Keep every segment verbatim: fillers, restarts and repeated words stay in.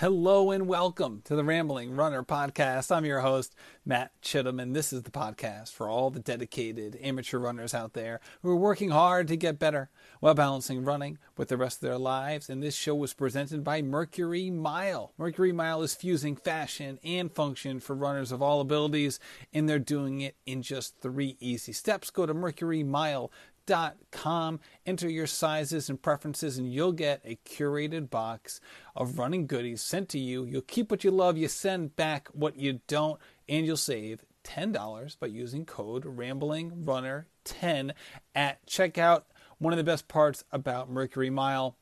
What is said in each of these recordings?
Hello and welcome to the Rambling Runner podcast. I'm your host, Matt Chittum, and this is the podcast for all the dedicated amateur runners out there who are working hard to get better while balancing running with the rest of their lives. And this show was presented by Mercury Mile. Mercury Mile is fusing fashion and function for runners of all abilities, and they're doing it in just three easy steps. Go to mercury mile dot com, enter your sizes and preferences, and you'll get a curated box of running goodies sent to you. You'll keep what you love, you send back what you don't, and you'll save ten dollars by using code rambling runner ten at checkout. One of the best parts about Mercury Mile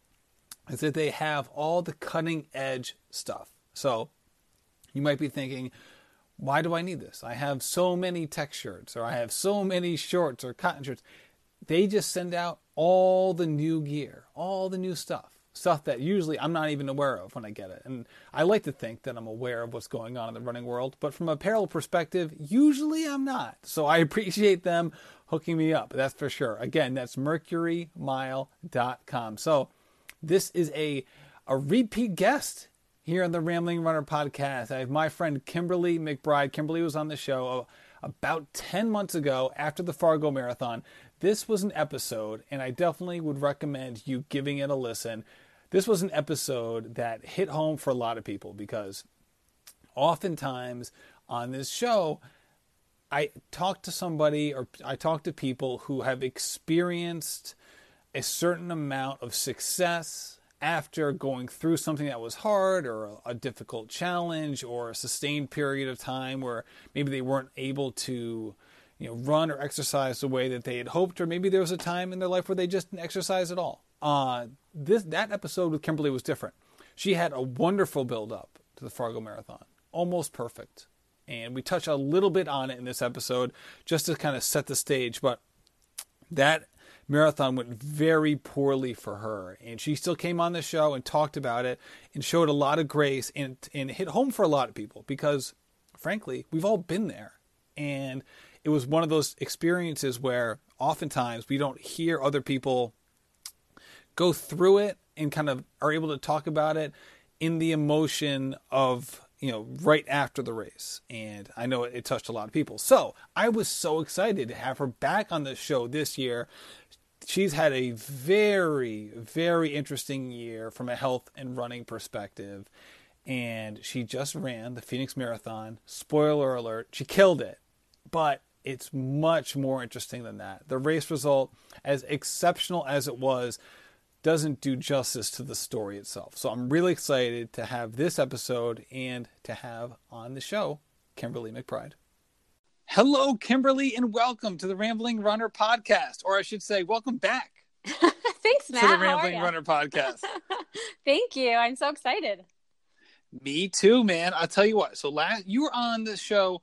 is that they have all the cutting edge stuff. So you might be thinking, why do I need this? I have so many tech shirts, or I have so many shorts or cotton shirts. They just send out all the new gear, all the new stuff, stuff that usually I'm not even aware of when I get it. And I like to think that I'm aware of what's going on in the running world, but from an apparel perspective, usually I'm not. So I appreciate them hooking me up, that's for sure. Again, that's mercury mile dot com. So this is a, a repeat guest here on the Rambling Runner podcast. I have my friend Kimberlie McBride. Kimberlie was on the show about ten months ago after the Fargo Marathon. This was an episode, and I definitely would recommend you giving it a listen. This was an episode that hit home for a lot of people because oftentimes on this show, I talk to somebody or I talk to people who have experienced a certain amount of success after going through something that was hard or a difficult challenge or a sustained period of time where maybe they weren't able to you know, run or exercise the way that they had hoped, or maybe there was a time in their life where they just didn't exercise at all. Uh, this that episode with Kimberlie was different. She had a wonderful build-up to the Fargo Marathon, almost perfect. And we touch a little bit on it in this episode just to kind of set the stage, but that marathon went very poorly for her. And she still came on the show and talked about it and showed a lot of grace and, and hit home for a lot of people because, frankly, we've all been there. And it was one of those experiences where oftentimes we don't hear other people go through it and kind of are able to talk about it in the emotion of, you know, right after the race. And I know it, it touched a lot of people. So I was so excited to have her back on the show this year. She's had a very, very interesting year from a health and running perspective. And she just ran the Phoenix Marathon. Spoiler alert, she killed it. But it's much more interesting than that. The race result, as exceptional as it was, doesn't do justice to the story itself. So I'm really excited to have this episode and to have on the show Kimberlie McBride. Hello, Kimberlie, and welcome to the Rambling Runner podcast, or I should say, welcome back. Thanks, Matt. To the Rambling Runner podcast. Thank you. I'm so excited. Me too, man. I'll tell you what. So last you were on the show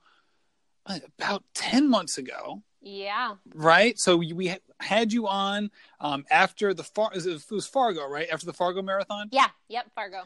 about ten months ago. Yeah. Right? So we had you on um, after the Far- it was Fargo, right? After the Fargo Marathon? Yeah. Yep, Fargo.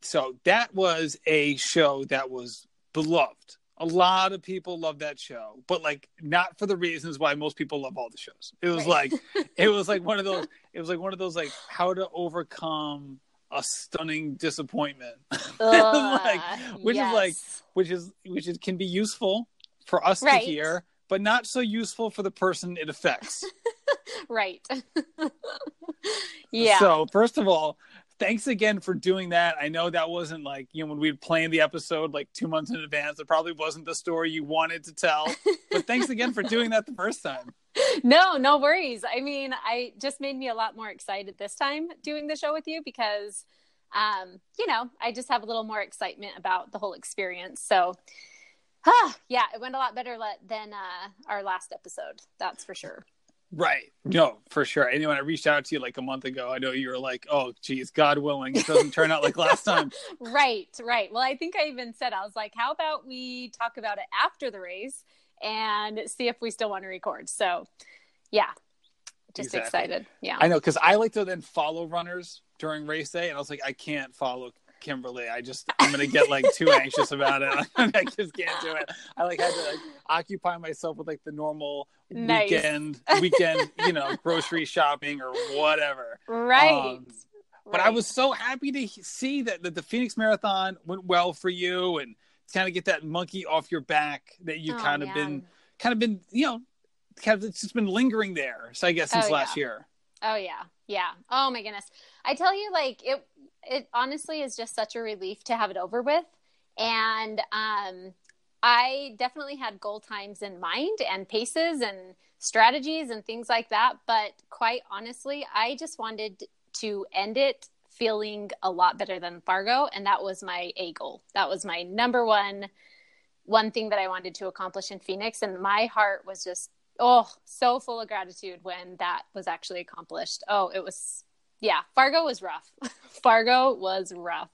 So that was a show that was beloved. A lot of people loved that show, but like not for the reasons why most people love all the shows. It was right. like it was like one of those it was like one of those like how to overcome a stunning disappointment. Uh, like, which yes. is like which is which is can be useful for us right. to hear, but not so useful for the person it affects. Right. Yeah. So first of all, thanks again for doing that. I know that wasn't like, you know, when we planned the episode like two months in advance, it probably wasn't the story you wanted to tell, but thanks again for doing that the first time. No, no worries. I mean, I just made me a lot more excited this time doing the show with you because, um, you know, I just have a little more excitement about the whole experience. So Huh, yeah, it went a lot better le- than uh, our last episode. That's for sure. Right. No, for sure. And when I reached out to you like a month ago, I know you were like, oh, geez, God willing, it doesn't turn out like last time. Right, right. Well, I think I even said, I was like, how about we talk about it after the race and see if we still want to record? So, yeah, just exactly. excited. Yeah. I know, because I like to then follow runners during race day. And I was like, I can't follow Kimberlie. I just, I'm going to get like too anxious about it. I just can't do it. I like had to like occupy myself with like the normal nice. weekend, weekend, you know, grocery shopping or whatever. Right. Um, But I was so happy to see that, that the Phoenix Marathon went well for you and kind of get that monkey off your back that you oh, kind of man. been, kind of been, you know, kind of it's just been lingering there. So I guess since oh, yeah. last year. Oh yeah. Yeah. Oh my goodness. I tell you, like it, it honestly is just such a relief to have it over with. And, um, I definitely had goal times in mind and paces and strategies and things like that. But quite honestly, I just wanted to end it feeling a lot better than Fargo. And that was my A goal. That was my number one, one thing that I wanted to accomplish in Phoenix. And my heart was just, oh, so full of gratitude when that was actually accomplished. Oh, it was, yeah, Fargo was rough. Fargo was rough.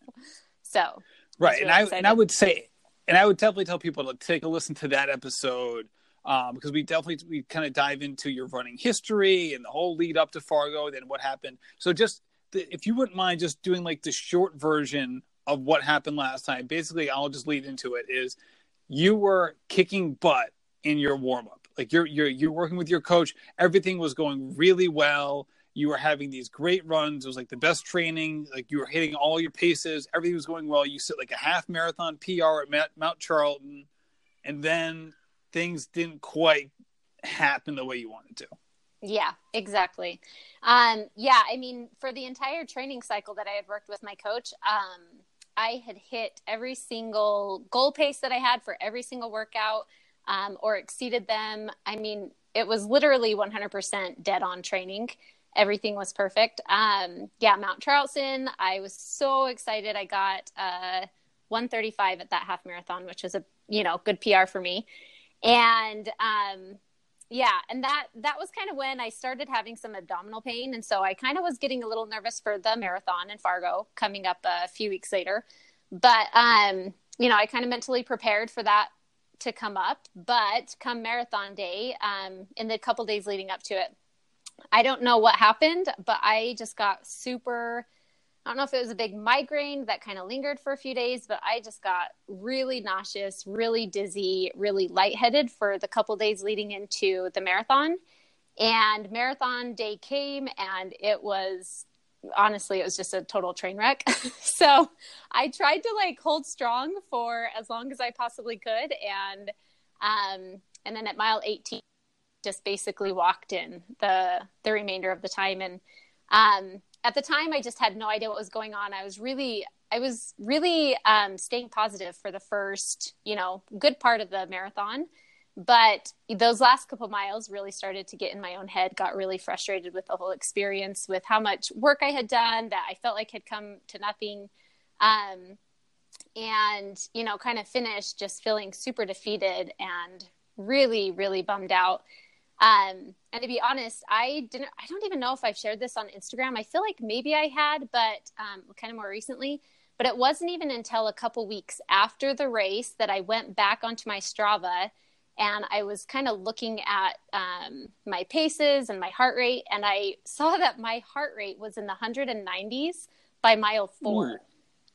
So. Right. And I, and I would say, and I would definitely tell people to take a listen to that episode um, because we definitely, we kind of dive into your running history and the whole lead up to Fargo, then what happened. So just, the, if you wouldn't mind just doing like the short version of what happened last time, basically I'll just lead into it is you were kicking butt in your warm up. Like you're, you're, you're working with your coach. Everything was going really well. You were having these great runs. It was like the best training. Like you were hitting all your paces. Everything was going well. You set like a half marathon P R at Mount Charleston, and then things didn't quite happen the way you wanted to. Yeah, exactly. Um, yeah. I mean, for the entire training cycle that I had worked with my coach, um, I had hit every single goal pace that I had for every single workout, um, or exceeded them. I mean, it was literally one hundred percent dead on training. Everything was perfect. Um, yeah, Mount Charleston. I was so excited. I got uh, one thirty-five at that half marathon, which was a you know good P R for me. And um, yeah, and that that was kind of when I started having some abdominal pain, and so I kind of was getting a little nervous for the marathon in Fargo coming up a few weeks later. But um, you know, I kind of mentally prepared for that to come up. But come marathon day, um, in the couple days leading up to it, I don't know what happened, but I just got super, I don't know if it was a big migraine that kind of lingered for a few days, but I just got really nauseous, really dizzy, really lightheaded for the couple days leading into the marathon. And marathon day came and it was, honestly, it was just a total train wreck. So I tried to like hold strong for as long as I possibly could. And, um, and then at mile eighteen, just basically walked in the, the remainder of the time. And, um, at the time I just had no idea what was going on. I was really, I was really, um, staying positive for the first, you know, good part of the marathon, but those last couple miles really started to get in my own head, got really frustrated with the whole experience, with how much work I had done that I felt like had come to nothing. Um, and, you know, kind of finished just feeling super defeated and really, really bummed out. Um, and to be honest, I didn't, I don't even know if I've shared this on Instagram. I feel like maybe I had, but, um, kind of more recently, but it wasn't even until a couple weeks after the race that I went back onto my Strava and I was kind of looking at, um, my paces and my heart rate. And I saw that my heart rate was in the one hundred nineties by mile four. Mm.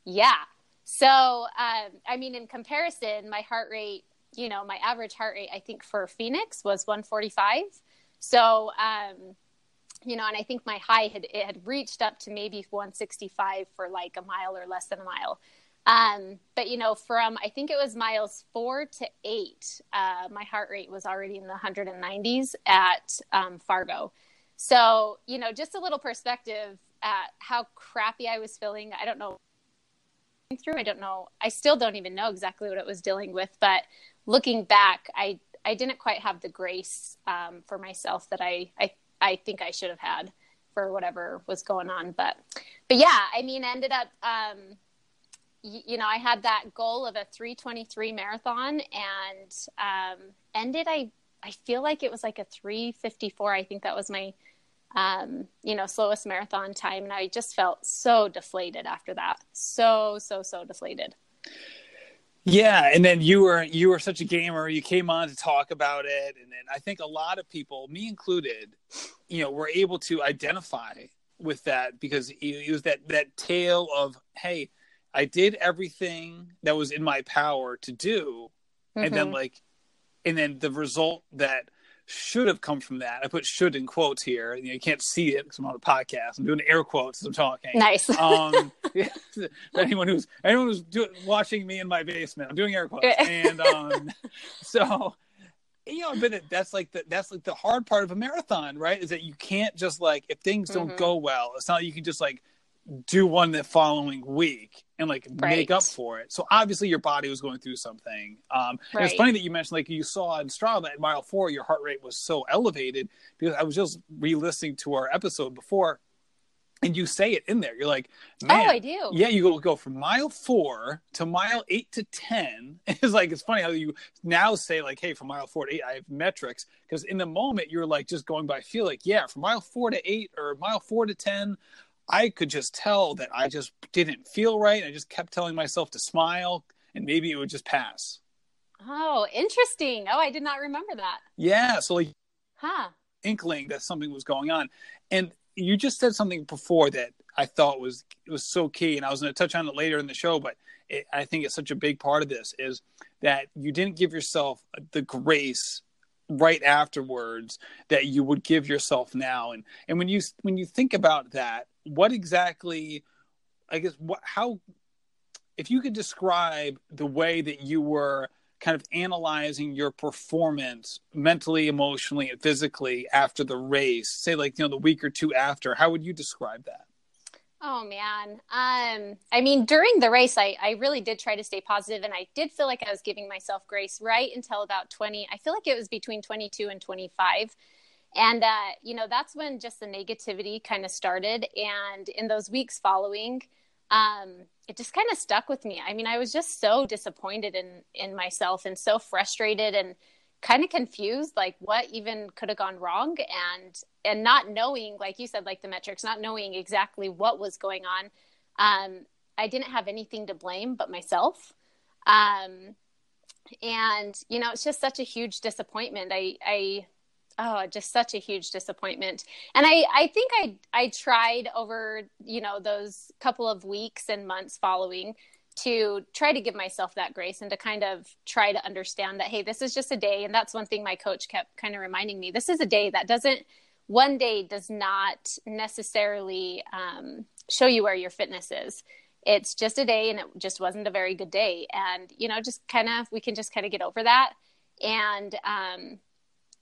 Yeah. So, um, I mean, in comparison, my heart rate, you know, my average heart rate, I think for Phoenix was one forty-five. So, um, you know, and I think my high had, it had reached up to maybe one sixty-five for like a mile or less than a mile. Um, but you know, from, I think it was miles four to eight, uh, my heart rate was already in the one hundred nineties at, um, Fargo. So, you know, just a little perspective at how crappy I was feeling. I don't know through, I don't know. I still don't even know exactly what it was dealing with, but looking back, I, I didn't quite have the grace um, for myself that I, I, I think I should have had for whatever was going on. But, but yeah, I mean, ended up, um, y- you know, I had that goal of a three twenty-three marathon and um, ended, I, I feel like it was like a three fifty-four. I think that was my, um, you know, slowest marathon time. And I just felt so deflated after that. So, so, so deflated. Yeah. And then you were, you were such a gamer. You came on to talk about it. And then I think a lot of people, me included, you know, were able to identify with that because it was that, that tale of, hey, I did everything that was in my power to do. Mm-hmm. And then like, and then the result that should have come from that. I put should in quotes here. You know, you can't see it because I'm on a podcast. I'm doing air quotes as I'm talking. Nice. Um, yeah, anyone who's anyone who's do, watching me in my basement, I'm doing air quotes. And um, so, you know, but that's like the, that's like the hard part of a marathon, right? Is that you can't just like, if things don't mm-hmm. go well, it's not like you can just like do one the following week and like right. make up for it. So obviously your body was going through something. Um, right. It's funny that you mentioned like you saw in Strava at mile four, your heart rate was so elevated, because I was just re-listening to our episode before and you say it in there. You're like, man, oh, I do. Yeah. You go, go from mile four to mile eight to ten. It's like, it's funny how you now say like, hey, from mile four to eight, I have metrics. Cause in the moment you're like, just going by feel like, yeah, from mile four to eight or mile four to ten, I could just tell that I just didn't feel right. I just kept telling myself to smile and maybe it would just pass. Oh, interesting. Oh, I did not remember that. Yeah. So like huh. inkling that something was going on. And you just said something before that I thought was, it was so key. And I was going to touch on it later in the show, but it, I think it's such a big part of this is that you didn't give yourself the grace right afterwards that you would give yourself now. And, and when you, when you think about that, what exactly, I guess, what, how, if you could describe the way that you were kind of analyzing your performance mentally, emotionally, and physically after the race, say like, you know, the week or two after, how would you describe that? Oh man. Um, I mean, during the race, I, I really did try to stay positive, and I did feel like I was giving myself grace right until about twenty. I feel like it was between twenty-two and twenty-five. And, uh, you know, that's when just the negativity kind of started. And in those weeks following, um, it just kind of stuck with me. I mean, I was just so disappointed in, in myself and so frustrated and kind of confused, like what even could have gone wrong, and, and not knowing, like you said, like the metrics, not knowing exactly what was going on. Um, I didn't have anything to blame but myself. Um, and, you know, it's just such a huge disappointment. I, I, Oh, just such a huge disappointment. And I, I think I, I tried over, you know, those couple of weeks and months following to try to give myself that grace and to kind of try to understand that, hey, this is just a day. And that's one thing my coach kept kind of reminding me. This is a day that doesn't, one day does not necessarily um, show you where your fitness is. It's just a day, and it just wasn't a very good day. And, you know, just kind of, we can just kind of get over that. And, um,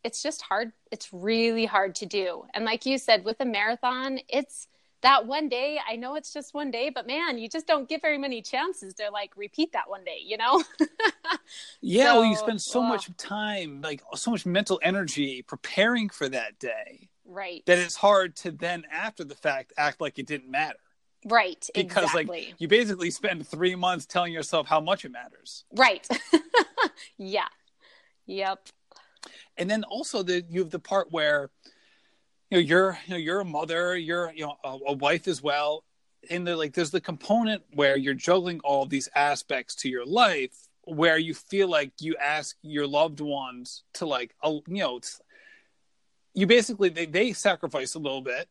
it's just hard. It's really hard to do. And like you said, with a marathon, it's that one day. I know it's just one day, but man, you just don't get very many chances to like repeat that one day, you know? Yeah. So, well, you spend so wow. much time, like so much mental energy preparing for that day. Right. That it's hard to then after the fact, act like it didn't matter. Right. Because exactly. like you basically spend three months telling yourself how much it matters. Right. Yeah. Yep. And then also the, you have the part where, you know, you're, you know, you're a mother, you're, you know, a, a wife as well. And they're like, there's the component where you're juggling all these aspects to your life where you feel like you ask your loved ones to like, you know, it's, you basically, they, they sacrifice a little bit,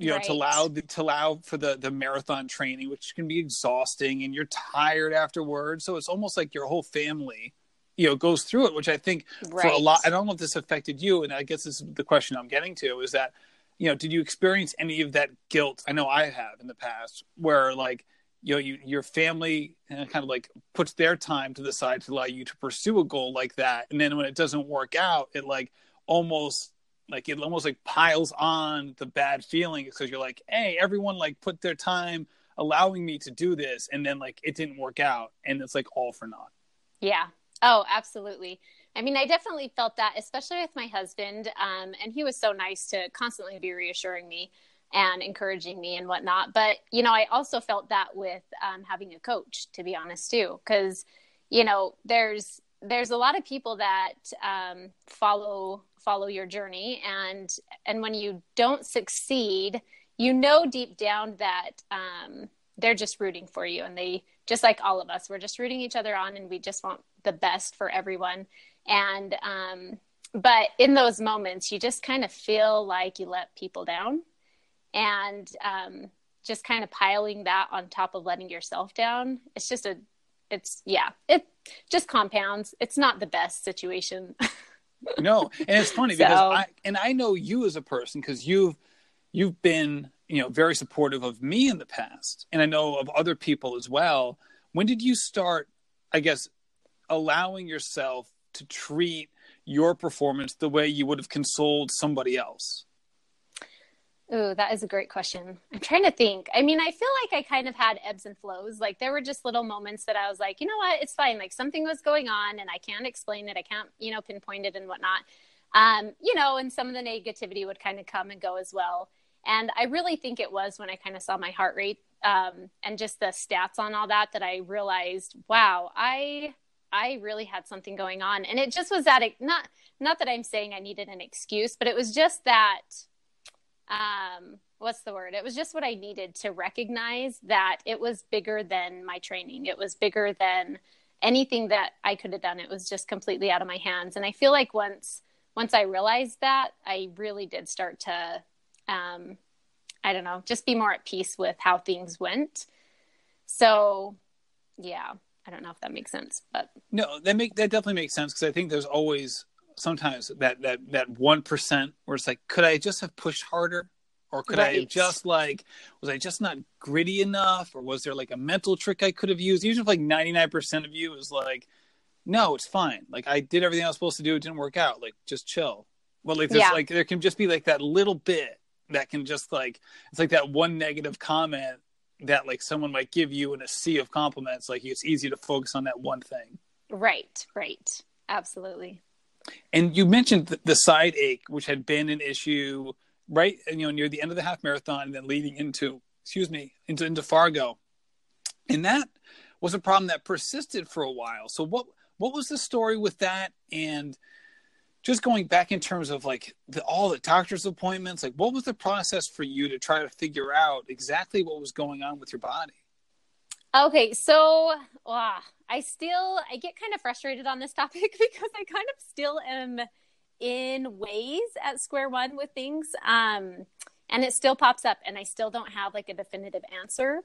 you know, right. to allow the, to allow for the, the marathon training, which can be exhausting, and you're tired afterwards. So it's almost like your whole family, you know, goes through it, which I think right. for a lot, I don't know if this affected you. And I guess this is the question I'm getting to is that, you know, did you experience any of that guilt? I know I have in the past where like, you know, you, your family kind of like puts their time to the side to allow you to pursue a goal like that. And then when it doesn't work out, it like almost like, it almost like piles on the bad feeling, because you're like, hey, everyone like put their time allowing me to do this. And then like, it didn't work out, and it's like all for naught. Yeah. Oh, absolutely. I mean, I definitely felt that, especially with my husband. Um, and he was so nice to constantly be reassuring me and encouraging me and whatnot. But, you know, I also felt that with um, having a coach, to be honest, too, because, you know, there's there's a lot of people that um, follow follow your journey. And and when you don't succeed, you know, deep down that um, they're just rooting for you. And they, just like all of us, we're just rooting each other on, and we just want the best for everyone. And, um, but in those moments, you just kind of feel like you let people down, and, um, just kind of piling that on top of letting yourself down. It's just a, it's yeah, it just compounds. It's not the best situation. No. And it's funny because so. I, and I know you as a person, because you've, you've been, you know, very supportive of me in the past. And I know of other people as well. When did you start, I guess, allowing yourself to treat your performance the way you would have consoled somebody else? Oh, that is a great question. I'm trying to think. I mean, I feel like I kind of had ebbs and flows. Like there were just little moments that I was like, you know what, it's fine. Like something was going on and I can't explain it. I can't, you know, pinpoint it and whatnot. Um, you know, and some of the negativity would kind of come and go as well. And I really think it was when I kind of saw my heart rate um, and just the stats on all that, that I realized, wow, I, I really had something going on. And it just was that, not, not that I'm saying I needed an excuse, but it was just that, um, what's the word? It was just what I needed to recognize that it was bigger than my training. It was bigger than anything that I could have done. It was just completely out of my hands. And I feel like once, once I realized that, I really did start to, um, I don't know, just be more at peace with how things went. So yeah, I don't know if that makes sense, but no, that make, that definitely makes sense. Cause I think there's always, sometimes that that that one percent where it's like, could I just have pushed harder, or could right. I have just like, was I just not gritty enough, or was there like a mental trick I could have used? Usually, like ninety nine percent of you is like, no, it's fine. Like I did everything I was supposed to do, it didn't work out. Like just chill. Well, like there's yeah. like there can just be like that little bit that can just like, it's like that one negative comment that like someone might give you in a sea of compliments. Like it's easy to focus on that one thing. Right. Right. Absolutely. And you mentioned the, the side ache, which had been an issue, right? And, you know, near the end of the half marathon, and then leading into, excuse me, into, into Fargo, and that was a problem that persisted for a while. So, what what was the story with that? And just going back in terms of like the, all the doctor's appointments, like what was the process for you to try to figure out exactly what was going on with your body? Okay, so uh, I still, I get kind of frustrated on this topic because I kind of still am in ways at square one with things. Um, and it still pops up and I still don't have like a definitive answer.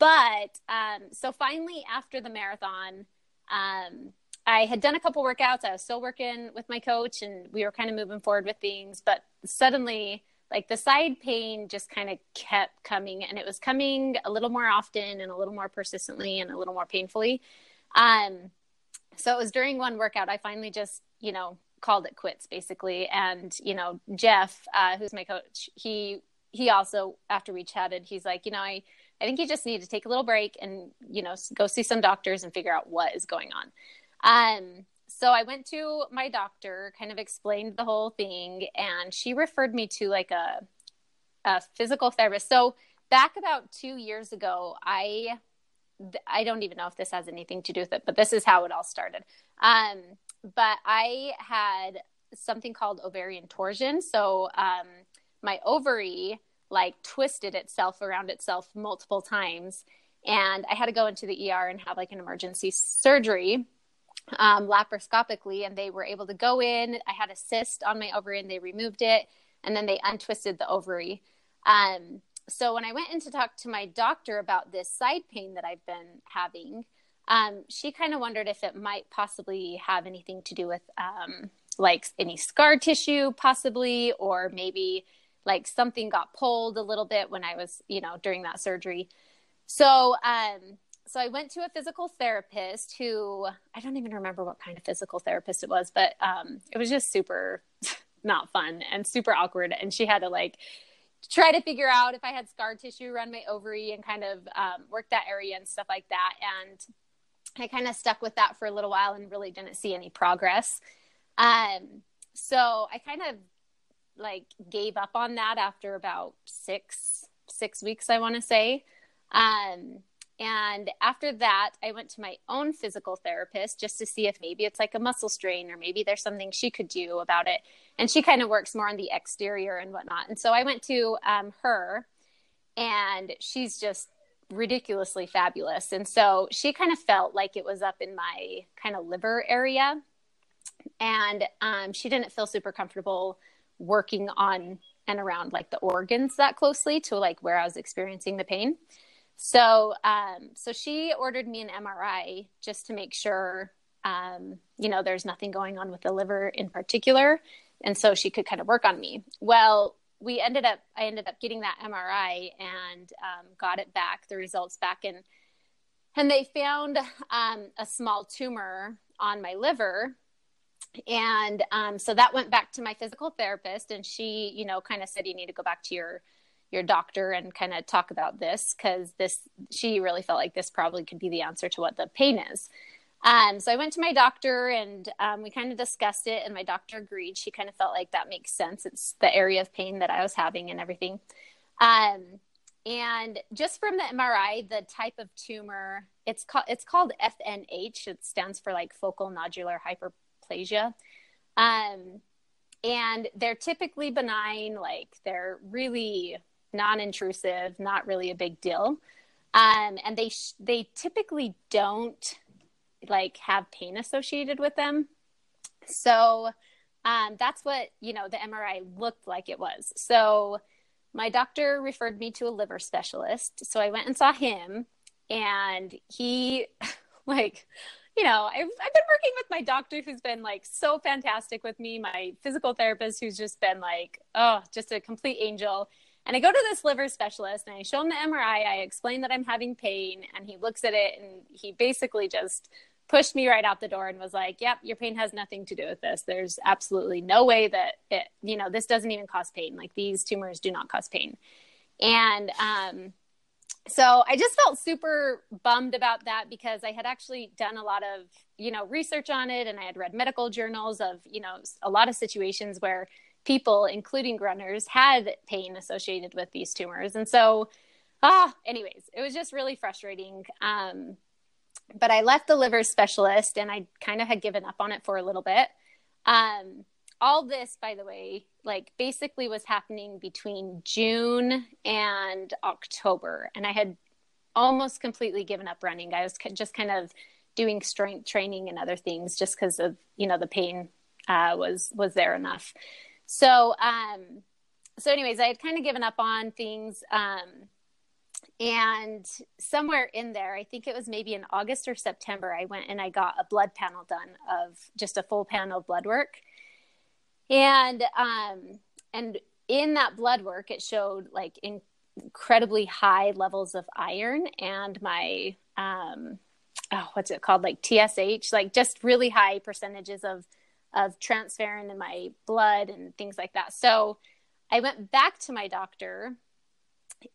But um, so finally after the marathon, um, I had done a couple workouts. I was still working with my coach and we were kind of moving forward with things. But suddenly like the side pain just kind of kept coming and it was coming a little more often and a little more persistently and a little more painfully. Um, so it was during one workout, I finally just, you know, called it quits basically. And, you know, Jeff, uh, who's my coach, he, he also, after we chatted, he's like, you know, I, I think you just need to take a little break and, you know, go see some doctors and figure out what is going on. Um, So I went to my doctor, kind of explained the whole thing, and she referred me to like a, a physical therapist. So back about two years ago, I, I don't even know if this has anything to do with it, but this is how it all started. Um, but I had something called ovarian torsion. So um, my ovary like twisted itself around itself multiple times, and I had to go into the E R and have like an emergency surgery. Um, laparoscopically, and they were able to go in. I had a cyst on my ovary and they removed it. And then they untwisted the ovary. Um, so when I went in to talk to my doctor about this side pain that I've been having, um, she kind of wondered if it might possibly have anything to do with, um, like any scar tissue possibly, or maybe like something got pulled a little bit when I was, you know, during that surgery. So, um, So I went to a physical therapist who, I don't even remember what kind of physical therapist it was, but um, it was just super not fun and super awkward. And she had to like try to figure out if I had scar tissue around my ovary and kind of um, work that area and stuff like that. And I kind of stuck with that for a little while and really didn't see any progress. Um, so I kind of like gave up on that after about six, six weeks, I want to say. Um And after that, I went to my own physical therapist just to see if maybe it's like a muscle strain or maybe there's something she could do about it. And she kind of works more on the exterior and whatnot. And so I went to um, her, and she's just ridiculously fabulous. And so she kind of felt like it was up in my kind of liver area. And um, she didn't feel super comfortable working on and around like the organs that closely to like where I was experiencing the pain. So, um, so she ordered me an M R I just to make sure Um, you know, there's nothing going on with the liver in particular. And so she could kind of work on me. Well, we ended up, I ended up getting that M R I and um, got it back, the results back. And, and they found um, a small tumor on my liver. And um, so that went back to my physical therapist, and she, you know, kind of said, you need to go back to your, your doctor and kind of talk about this. Cause this, she really felt like this probably could be the answer to what the pain is. Um, so I went to my doctor and, um, we kind of discussed it, and my doctor agreed. She kind of felt like that makes sense. It's the area of pain that I was having and everything. Um, and just from the M R I, the type of tumor, it's called, it's called F N H. It stands for like focal nodular hyperplasia. Um, and they're typically benign, like they're really non-intrusive, not really a big deal. Um, and they, sh- they typically don't like have pain associated with them. So, um, that's what, you know, the M R I looked like it was. So my doctor referred me to a liver specialist. So I went and saw him, and he like, you know, I've, I've been working with my doctor, who's been like so fantastic with me, my physical therapist, who's just been like, oh, just a complete angel. And I go to this liver specialist, and I show him the M R I. I explain that I'm having pain, and he looks at it, and he basically just pushed me right out the door and was like, yep, your pain has nothing to do with this. There's absolutely no way that it, you know, this doesn't even cause pain. Like, these tumors do not cause pain. And, um, so I just felt super bummed about that, because I had actually done a lot of, you know, research on it. And I had read medical journals of, you know, a lot of situations where people, including runners, had pain associated with these tumors. And so, ah, anyways, it was just really frustrating. Um, but I left the liver specialist, and I kind of had given up on it for a little bit. Um, all this, by the way, like basically was happening between June and October. And I had almost completely given up running. I was just kind of doing strength training and other things just because of, you know, the pain uh, was, was there enough. So, um, so anyways, I had kind of given up on things. Um, and somewhere in there, I think it was maybe in August or September, I went and I got a blood panel done, of just a full panel blood work. And, um, and in that blood work, it showed like in- incredibly high levels of iron, and my, um, oh, what's it called? Like T S H, like just really high percentages of of transferrin in my blood and things like that. So I went back to my doctor,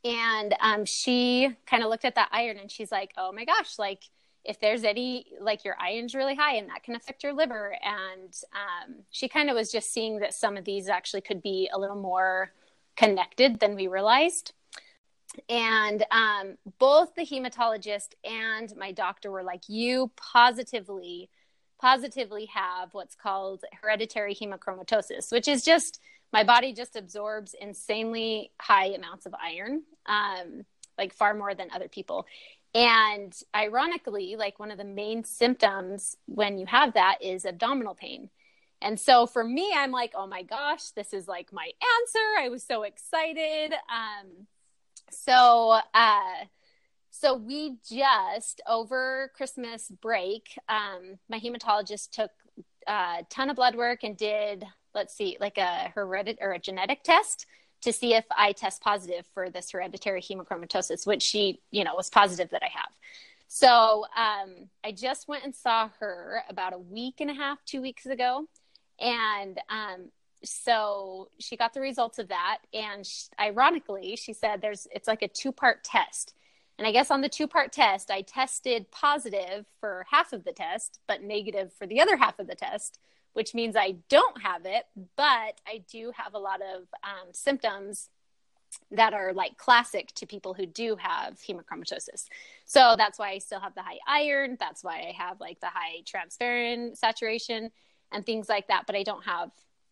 and um, she kind of looked at that iron, and she's like, oh my gosh, like if there's any, like your iron's really high, and that can affect your liver. And um, she kind of was just seeing that some of these actually could be a little more connected than we realized. And um, both the hematologist and my doctor were like, you positively positively have what's called hereditary hemochromatosis, which is just, my body just absorbs insanely high amounts of iron, um, like far more than other people. And ironically, like one of the main symptoms when you have that is abdominal pain. And so for me, I'm like, oh my gosh, this is like my answer. I was so excited. Um, so, uh, So we just, over Christmas break, um, my hematologist took a ton of blood work and did, let's see, like a heredit or a genetic test to see if I test positive for this hereditary hemochromatosis, which she, you know, was positive that I have. So um, I just went and saw her about a week and a half, two weeks ago. And um, so she got the results of that. And she, ironically, she said there's, it's like a two-part test. And I guess on the two-part test, I tested positive for half of the test, but negative for the other half of the test, which means I don't have it, but I do have a lot of um, symptoms that are like classic to people who do have hemochromatosis. So that's why I still have the high iron. That's why I have like the high transferrin saturation and things like that, but I don't have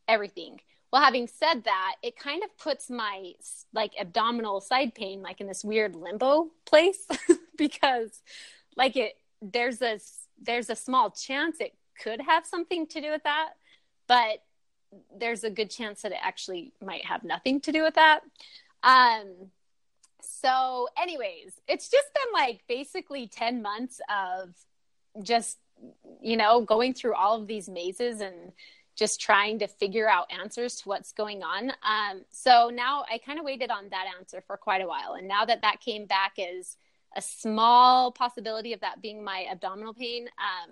everything. Well, having said that, it kind of puts my like abdominal side pain, like in this weird limbo place, because like it, there's a, there's a small chance it could have something to do with that, but there's a good chance that it actually might have nothing to do with that. Um, so anyways, it's just been like basically ten months of just you know, going through all of these mazes and just trying to figure out answers to what's going on. Um, so now I kind of waited on that answer for quite a while. And now that that came back as a small possibility of that being my abdominal pain, um,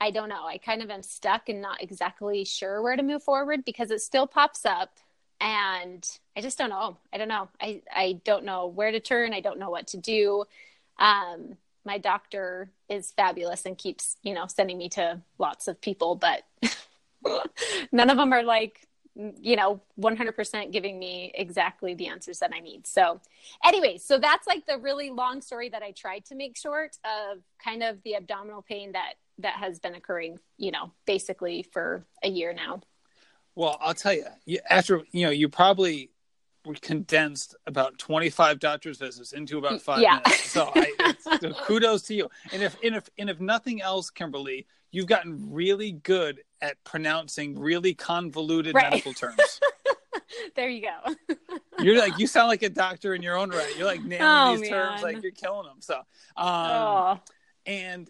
I don't know. I kind of am stuck and not exactly sure where to move forward because it still pops up. And I just don't know. I don't know. I, I don't know where to turn. I don't know what to do. Um, my doctor is fabulous and keeps, you know, sending me to lots of people, but none of them are like, you know, one hundred percent giving me exactly the answers that I need. So anyway, so that's like the really long story that I tried to make short of kind of the abdominal pain that, that has been occurring, you know, basically for a year now. Well, I'll tell you, you after, you know, you probably condensed about twenty-five doctor's visits into about five yeah. minutes. So, I, it's, so kudos to you. And if, and if, and if nothing else, Kimberlie, you've gotten really good at pronouncing really convoluted right. medical terms. There you go. You're like, you sound like a doctor in your own right. You're like nailing oh, these man. terms, like you're killing them. So, um, oh. and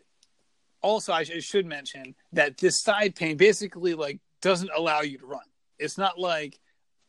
also I should mention that this side pain basically like doesn't allow you to run. It's not like,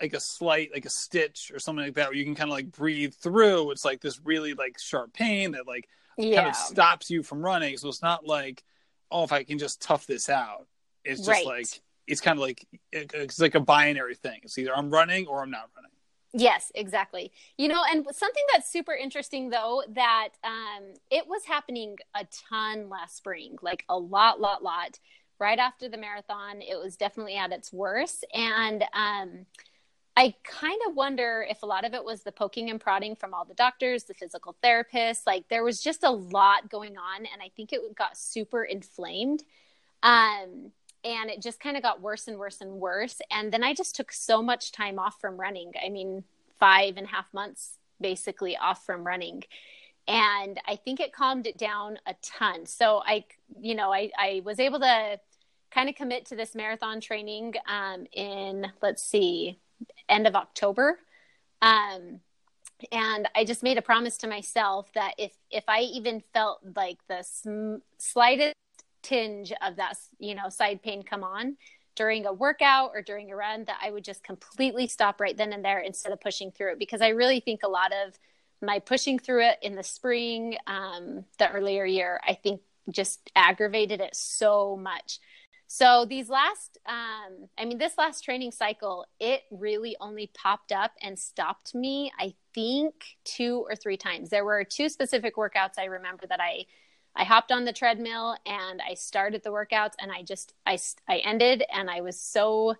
like a slight, like a stitch or something like that, where you can kind of like breathe through. It's like this really like sharp pain that like yeah. kind of stops you from running. So it's not like, oh, if I can just tough this out. It's just right. like, it's kind of like, it, it's like a binary thing. It's either I'm running or I'm not running. Yes, exactly. You know, and something that's super interesting though, that um, it was happening a ton last spring, like a lot, lot, lot. Right after the marathon, it was definitely at its worst. And um, I kind of wonder if a lot of it was the poking and prodding from all the doctors, the physical therapists, like there was just a lot going on. And I think it got super inflamed. Um, and it just kind of got worse and worse and worse. And then I just took so much time off from running. I mean, five and a half months basically off from running. And I think it calmed it down a ton. So I, you know, I, I was able to kind of commit to this marathon training um, in, let's see, end of October. Um, and I just made a promise to myself that if, if I even felt like the sm- slightest tinge of that, you know, side pain come on during a workout or during a run, that I would just completely stop right then and there instead of pushing through it. Because I really think a lot of my pushing through it in the spring, um, the earlier year, I think just aggravated it so much. So these last, um, I mean, this last training cycle, it really only popped up and stopped me, I think two or three times. There were two specific workouts. I remember that I, I hopped on the treadmill and I started the workouts and I just, I, I ended and I was so,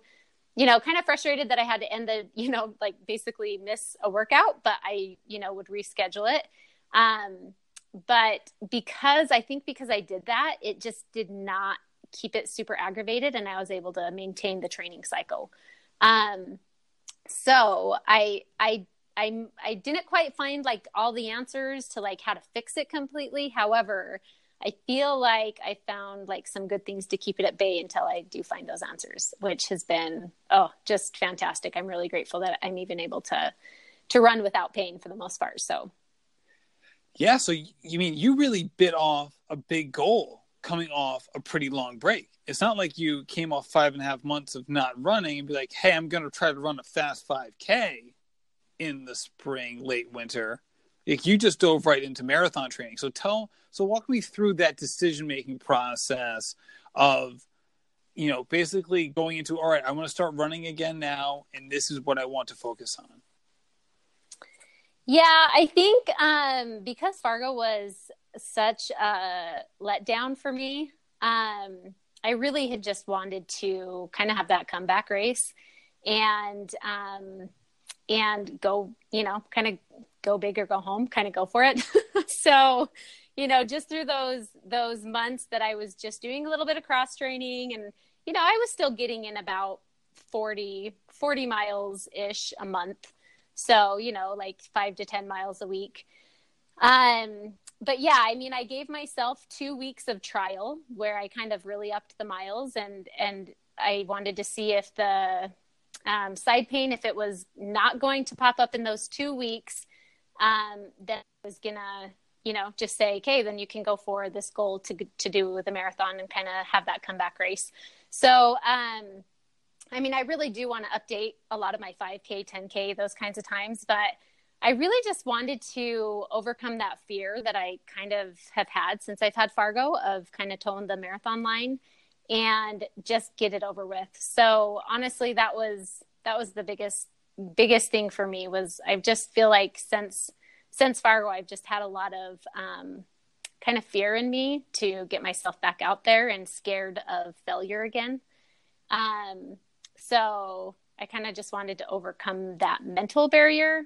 you know, kind of frustrated that I had to end the, you know, like basically miss a workout, but I, you know, would reschedule it. Um, but because I think because I did that, it just did not keep it super aggravated and I was able to maintain the training cycle. Um, so I, I, I, I didn't quite find like all the answers to like how to fix it completely. However, I feel like I found like some good things to keep it at bay until I do find those answers, which has been, oh, just fantastic. I'm really grateful that I'm even able to, to run without pain for the most part. So. Yeah. So you mean you really bit off a big goal coming off a pretty long break. It's not like you came off five and a half months of not running and be like, hey, I'm going to try to run a fast five K in the spring, late winter. Like you just dove right into marathon training. So tell, so walk me through that decision-making process of, you know, basically going into, all right, I want to start running again now, and this is what I want to focus on. Yeah, I think um, because Fargo was such a letdown for me, um, I really had just wanted to kind of have that comeback race and, um, and go, you know, kind of go big or go home, kind of go for it. So, you know, just through those, those months that I was just doing a little bit of cross training and, you know, I was still getting in about forty, forty miles ish a month. So, you know, like five to ten miles a week. Um, but yeah, I mean, I gave myself two weeks of trial where I kind of really upped the miles and, and I wanted to see if the, um, side pain, if it was not going to pop up in those two weeks, um, then I was gonna you know, just say, okay, then you can go for this goal to to do with a marathon and kind of have that comeback race. So, um, I mean, I really do want to update a lot of my five K, ten K, those kinds of times, but I really just wanted to overcome that fear that I kind of have had since I've had Fargo of kind of toeing the marathon line and just get it over with. So honestly, that was, that was the biggest, biggest thing for me was I just feel like since, since Fargo, I've just had a lot of um, kind of fear in me to get myself back out there and scared of failure again. Um, so I kind of just wanted to overcome that mental barrier,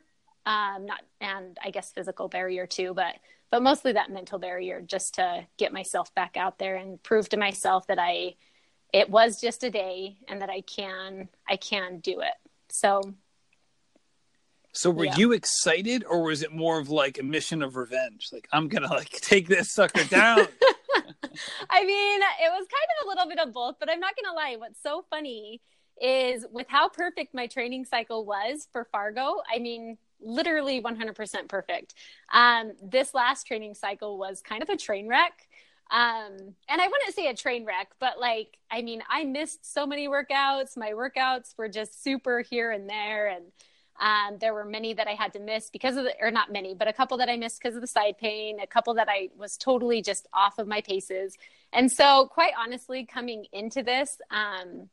um, not, and I guess physical barrier too, but, but mostly that mental barrier just to get myself back out there and prove to myself that I, it was just a day and that I can, I can do it. So, so were yeah. you excited, or was it more of like a mission of revenge? Like, I'm going to like take this sucker down. I mean, it was kind of a little bit of both, but I'm not going to lie. What's so funny is with how perfect my training cycle was for Fargo. I mean, literally one hundred percent perfect. Um, this last training cycle was kind of a train wreck. Um, and I wouldn't say a train wreck, but like, I mean, I missed so many workouts. My workouts were just super here and there. And, Um, there were many that I had to miss because of the, or not many, but a couple that I missed because of the side pain, a couple that I was totally just off of my paces. And so quite honestly, coming into this, um,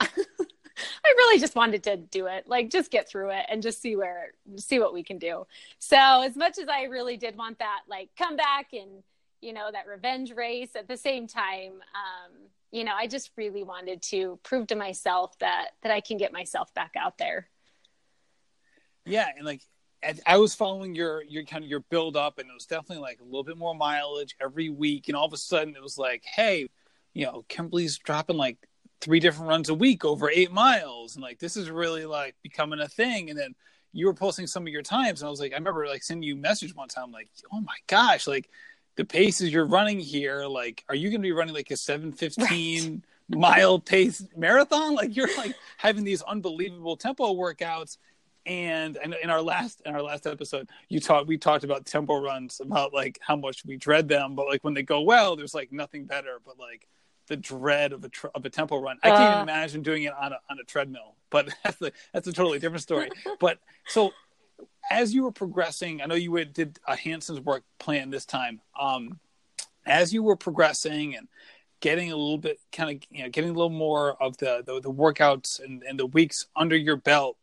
I really just wanted to do it, like just get through it and just see where, see what we can do. So as much as I really did want that, like come back and, you know, that revenge race at the same time, um, you know, I just really wanted to prove to myself that, that I can get myself back out there. Yeah. And like, I was following your, your kind of your build up, and it was definitely like a little bit more mileage every week. And all of a sudden it was like, hey, you know, Kimberlie's dropping like three different runs a week over eight miles. And like, this is really like becoming a thing. And then you were posting some of your times. And I was like, I remember like sending you a message one time, like, oh my gosh, like the paces you're running here, like, are you going to be running like a seven fifteen right. mile pace marathon? Like you're like having these unbelievable tempo workouts. And in our last in our last episode, you talked we talked about tempo runs, about like how much we dread them, but like when they go well, there's like nothing better. But like the dread of a tr- of a tempo run, I uh. can't even imagine doing it on a on a treadmill. But that's the, that's a totally different story. But so as you were progressing, I know you would, did a Hanson's work plan this time. Um, as you were progressing and getting a little bit kind of you know getting a little more of the the, the workouts and, and the weeks under your belt.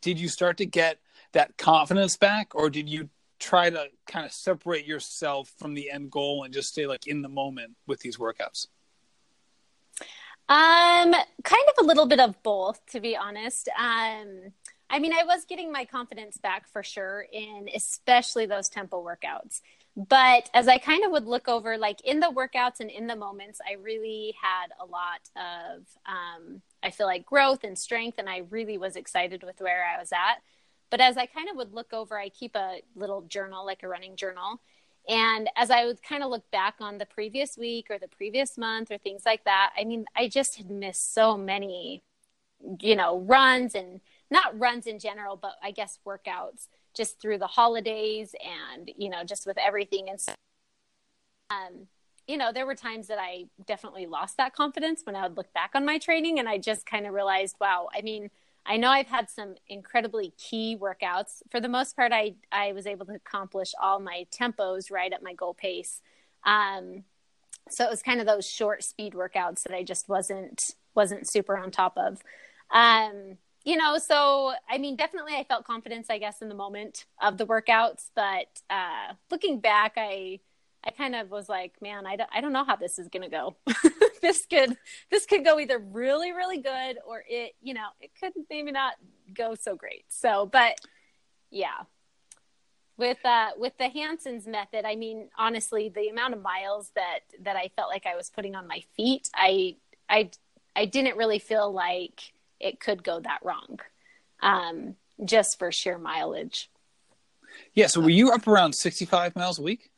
Did you start to get that confidence back, or did you try to kind of separate yourself from the end goal and just stay like in the moment with these workouts? Um, kind of a little bit of both, to be honest. Um, I mean, I was getting my confidence back for sure in especially those tempo workouts, but as I kind of would look over, like in the workouts and in the moments, I really had a lot of, um, I feel like growth and strength. And I really was excited with where I was at. But as I kind of would look over, I keep a little journal, like a running journal. And as I would kind of look back on the previous week or the previous month or things like that, I mean, I just had missed so many, you know, runs and not runs in general, but I guess workouts just through the holidays and, you know, just with everything. And so, um, you know, there were times that I definitely lost that confidence when I would look back on my training, and I just kind of realized, wow, I mean, I know I've had some incredibly key workouts. For the most part, I, I was able to accomplish all my tempos right at my goal pace. Um, so it was kind of those short speed workouts that I just wasn't, wasn't super on top of. Um, you know, so, I mean, definitely I felt confidence, I guess, in the moment of the workouts, but uh, looking back, I, I kind of was like, man, I don't, I don't know how this is going to go. This could, this could go either really, really good, or it, you know, it could maybe not go so great. So, but yeah, with, uh, with the Hanson's method, I mean, honestly, the amount of miles that, that I felt like I was putting on my feet, I, I, I didn't really feel like it could go that wrong. Um, just for sheer mileage. Yeah. So were you up around sixty-five miles a week?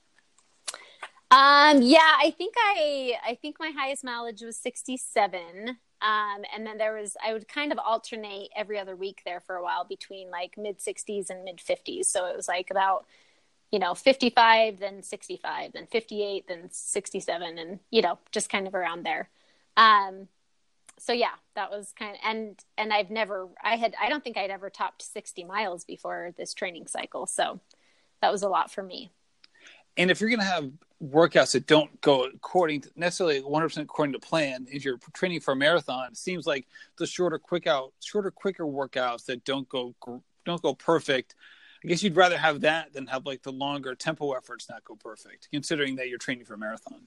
Um, yeah, I think I, I think my highest mileage was sixty-seven. Um, and then there was, I would kind of alternate every other week there for a while between like mid sixties and mid fifties. So it was like about you know, fifty-five, then sixty-five, then fifty-eight, then sixty-seven, and, you know, just kind of around there. Um, so yeah, that was kind of, and, and I've never, I had, I don't think I'd ever topped sixty miles before this training cycle. So that was a lot for me. And if you're going to have workouts that don't go according to necessarily one hundred percent according to plan, if you're training for a marathon, it seems like the shorter, quick out, shorter, quicker workouts that don't go, don't go perfect. I guess you'd rather have that than have like the longer tempo efforts not go perfect, considering that you're training for a marathon.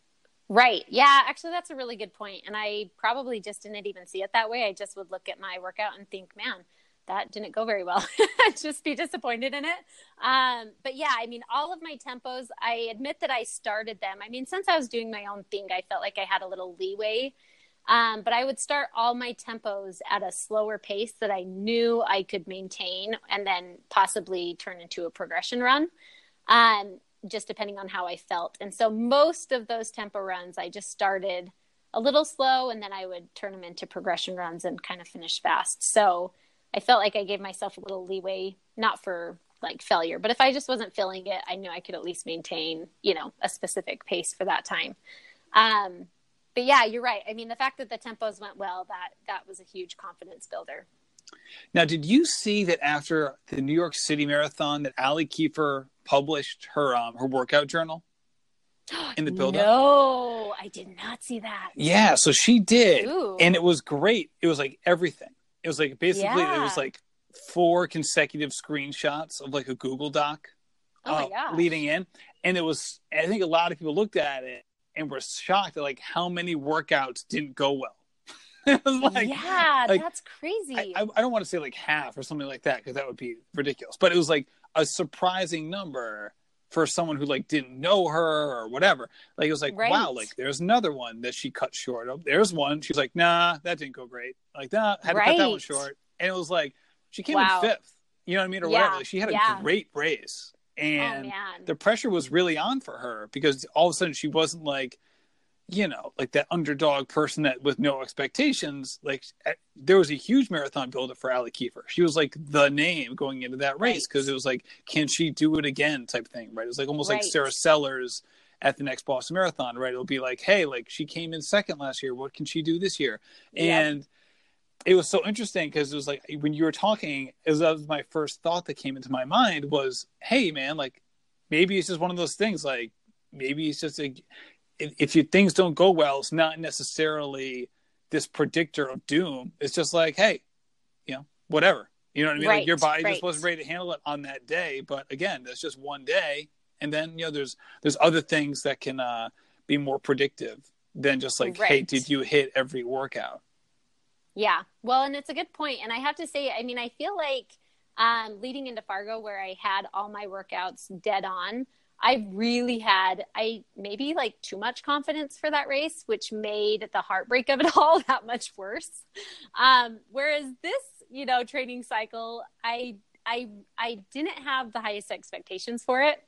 Right. Yeah, actually, that's a really good point. And I probably just didn't even see it that way. I just would look at my workout and think, man, that didn't go very well. I'd just be disappointed in it. Um, but yeah, I mean, all of my tempos, I admit that I started them. I mean, since I was doing my own thing, I felt like I had a little leeway. Um, but I would start all my tempos at a slower pace that I knew I could maintain and then possibly turn into a progression run, um, just depending on how I felt. And so most of those tempo runs, I just started a little slow and then I would turn them into progression runs and kind of finish fast. So I felt like I gave myself a little leeway, not for like failure, but if I just wasn't feeling it, I knew I could at least maintain, you know, a specific pace for that time. Um, But yeah, you're right. I mean, the fact that the tempos went well, that that was a huge confidence builder. Now, did you see that after the New York City Marathon that Allie Kiefer published her um, her workout journal in the build-up? No, I did not see that. Yeah, so she did. Ooh. And it was great. It was like everything. It was like basically yeah. it was like four consecutive screenshots of like a Google Doc oh my gosh. uh, leading in. And it was, I think a lot of people looked at it and we're shocked at like how many workouts didn't go well. It was like, yeah, like, that's crazy. I, I, I don't want to say like half or something like that because that would be ridiculous. But it was like a surprising number for someone who like didn't know her or whatever. Like it was like, right. Wow, like there's another one that she cut short of. There's one. She's like, nah, that didn't go great. Like nah, had to right. cut that one short. And it was like, she came wow. in fifth. You know what I mean? Or yeah. whatever. Like, she had a yeah. great race. And oh, the pressure was really on for her because all of a sudden she wasn't like, you know, like that underdog person that with no expectations. Like at, there was a huge marathon buildup for Allie Kiefer. She was like the name going into that race because right. it was like, can she do it again type thing, right? It was like almost right. like Sarah Sellers at the next Boston Marathon, right? It'll be like, hey, like she came in second last year. What can she do this year? And yep. it was so interesting because it was like when you were talking, as that was my first thought that came into my mind was, hey man, like maybe it's just one of those things. Like maybe it's just like if, if your things don't go well, it's not necessarily this predictor of doom. It's just like, hey, you know, whatever. You know what I mean? Right, like your body right. just wasn't ready to handle it on that day. But again, that's just one day. And then you know, there's there's other things that can uh, be more predictive than just like, right. hey, did you hit every workout? Yeah. Well, and it's a good point. And I have to say, I mean, I feel like um, leading into Fargo where I had all my workouts dead on, I really had, I maybe like too much confidence for that race, which made the heartbreak of it all that much worse. Um, whereas this, you know, training cycle, I, I, I didn't have the highest expectations for it.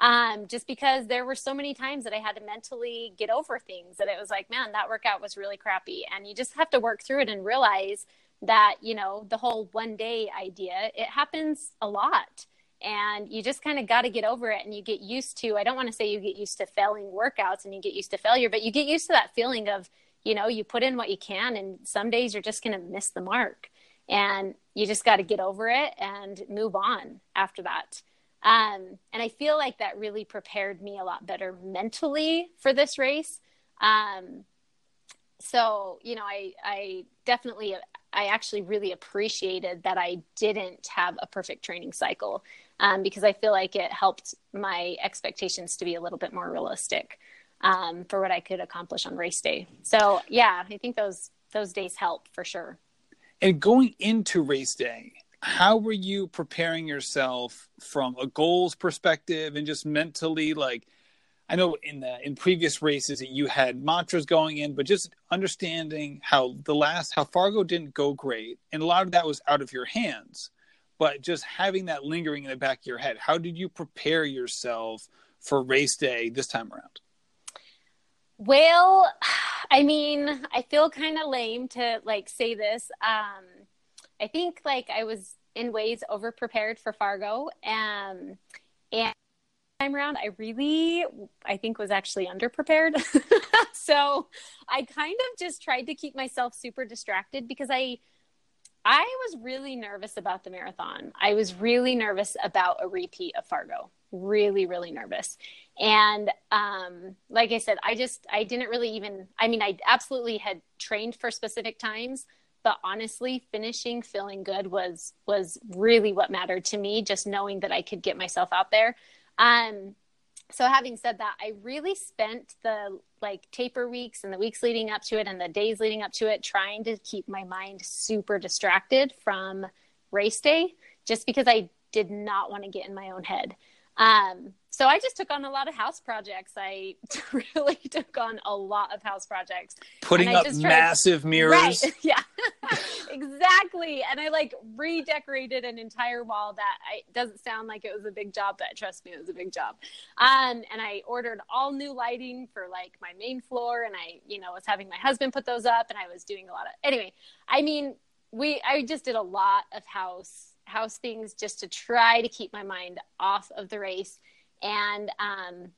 Um, just because there were so many times that I had to mentally get over things that it was like, man, that workout was really crappy. And you just have to work through it and realize that, you know, the whole one day idea, it happens a lot and you just kind of got to get over it and you get used to, I don't want to say you get used to failing workouts and you get used to failure, but you get used to that feeling of, you know, you put in what you can and some days you're just going to miss the mark and you just got to get over it and move on after that. Um, and I feel like that really prepared me a lot better mentally for this race. Um, so, you know, I, I definitely, I actually really appreciated that I didn't have a perfect training cycle, um, because I feel like it helped my expectations to be a little bit more realistic, um, for what I could accomplish on race day. So yeah, I think those, those days help for sure. And going into race day, how were you preparing yourself from a goals perspective and just mentally? Like, I know in the in previous races that you had mantras going in, but just understanding how the last how Fargo didn't go great, and a lot of that was out of your hands. But just having that lingering in the back of your head, how did you prepare yourself for race day this time around? Well, I mean, I feel kind of lame to like say this. Um, I think like I was in ways over prepared for Fargo, um, and time around, I really, I think was actually underprepared. So I kind of just tried to keep myself super distracted because I, I was really nervous about the marathon. I was really nervous about a repeat of Fargo. Really, really nervous. And um, like I said, I just, I didn't really even, I mean, I absolutely had trained for specific times, but honestly, finishing feeling good was, was really what mattered to me, just knowing that I could get myself out there. Um, so having said that, I really spent the like taper weeks and the weeks leading up to it and the days leading up to it, trying to keep my mind super distracted from race day, just because I did not want to get in my own head. Um, so I just took on a lot of house projects. I really took on a lot of house projects. Putting up massive mirrors. Right. Yeah, exactly. And I like redecorated an entire wall that I, doesn't sound like it was a big job, but trust me, it was a big job. Um, and I ordered all new lighting for like my main floor, and I, you know, was having my husband put those up, and I was doing a lot of, anyway, I mean, we, I just did a lot of house house things just to try to keep my mind off of the race. And, um,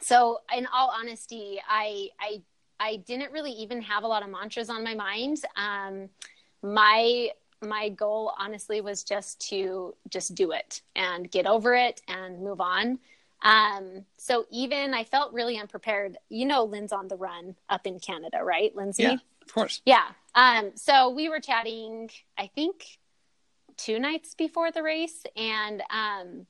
so in all honesty, I, I, I didn't really even have a lot of mantras on my mind. Um, my, my goal honestly was just to just do it and get over it and move on. Um, so even I felt really unprepared, you know, Lynn's on the run up in Canada, right? Lindsay? Yeah, of course. Yeah. Um, so we were chatting, I think, two nights before the race. And, um,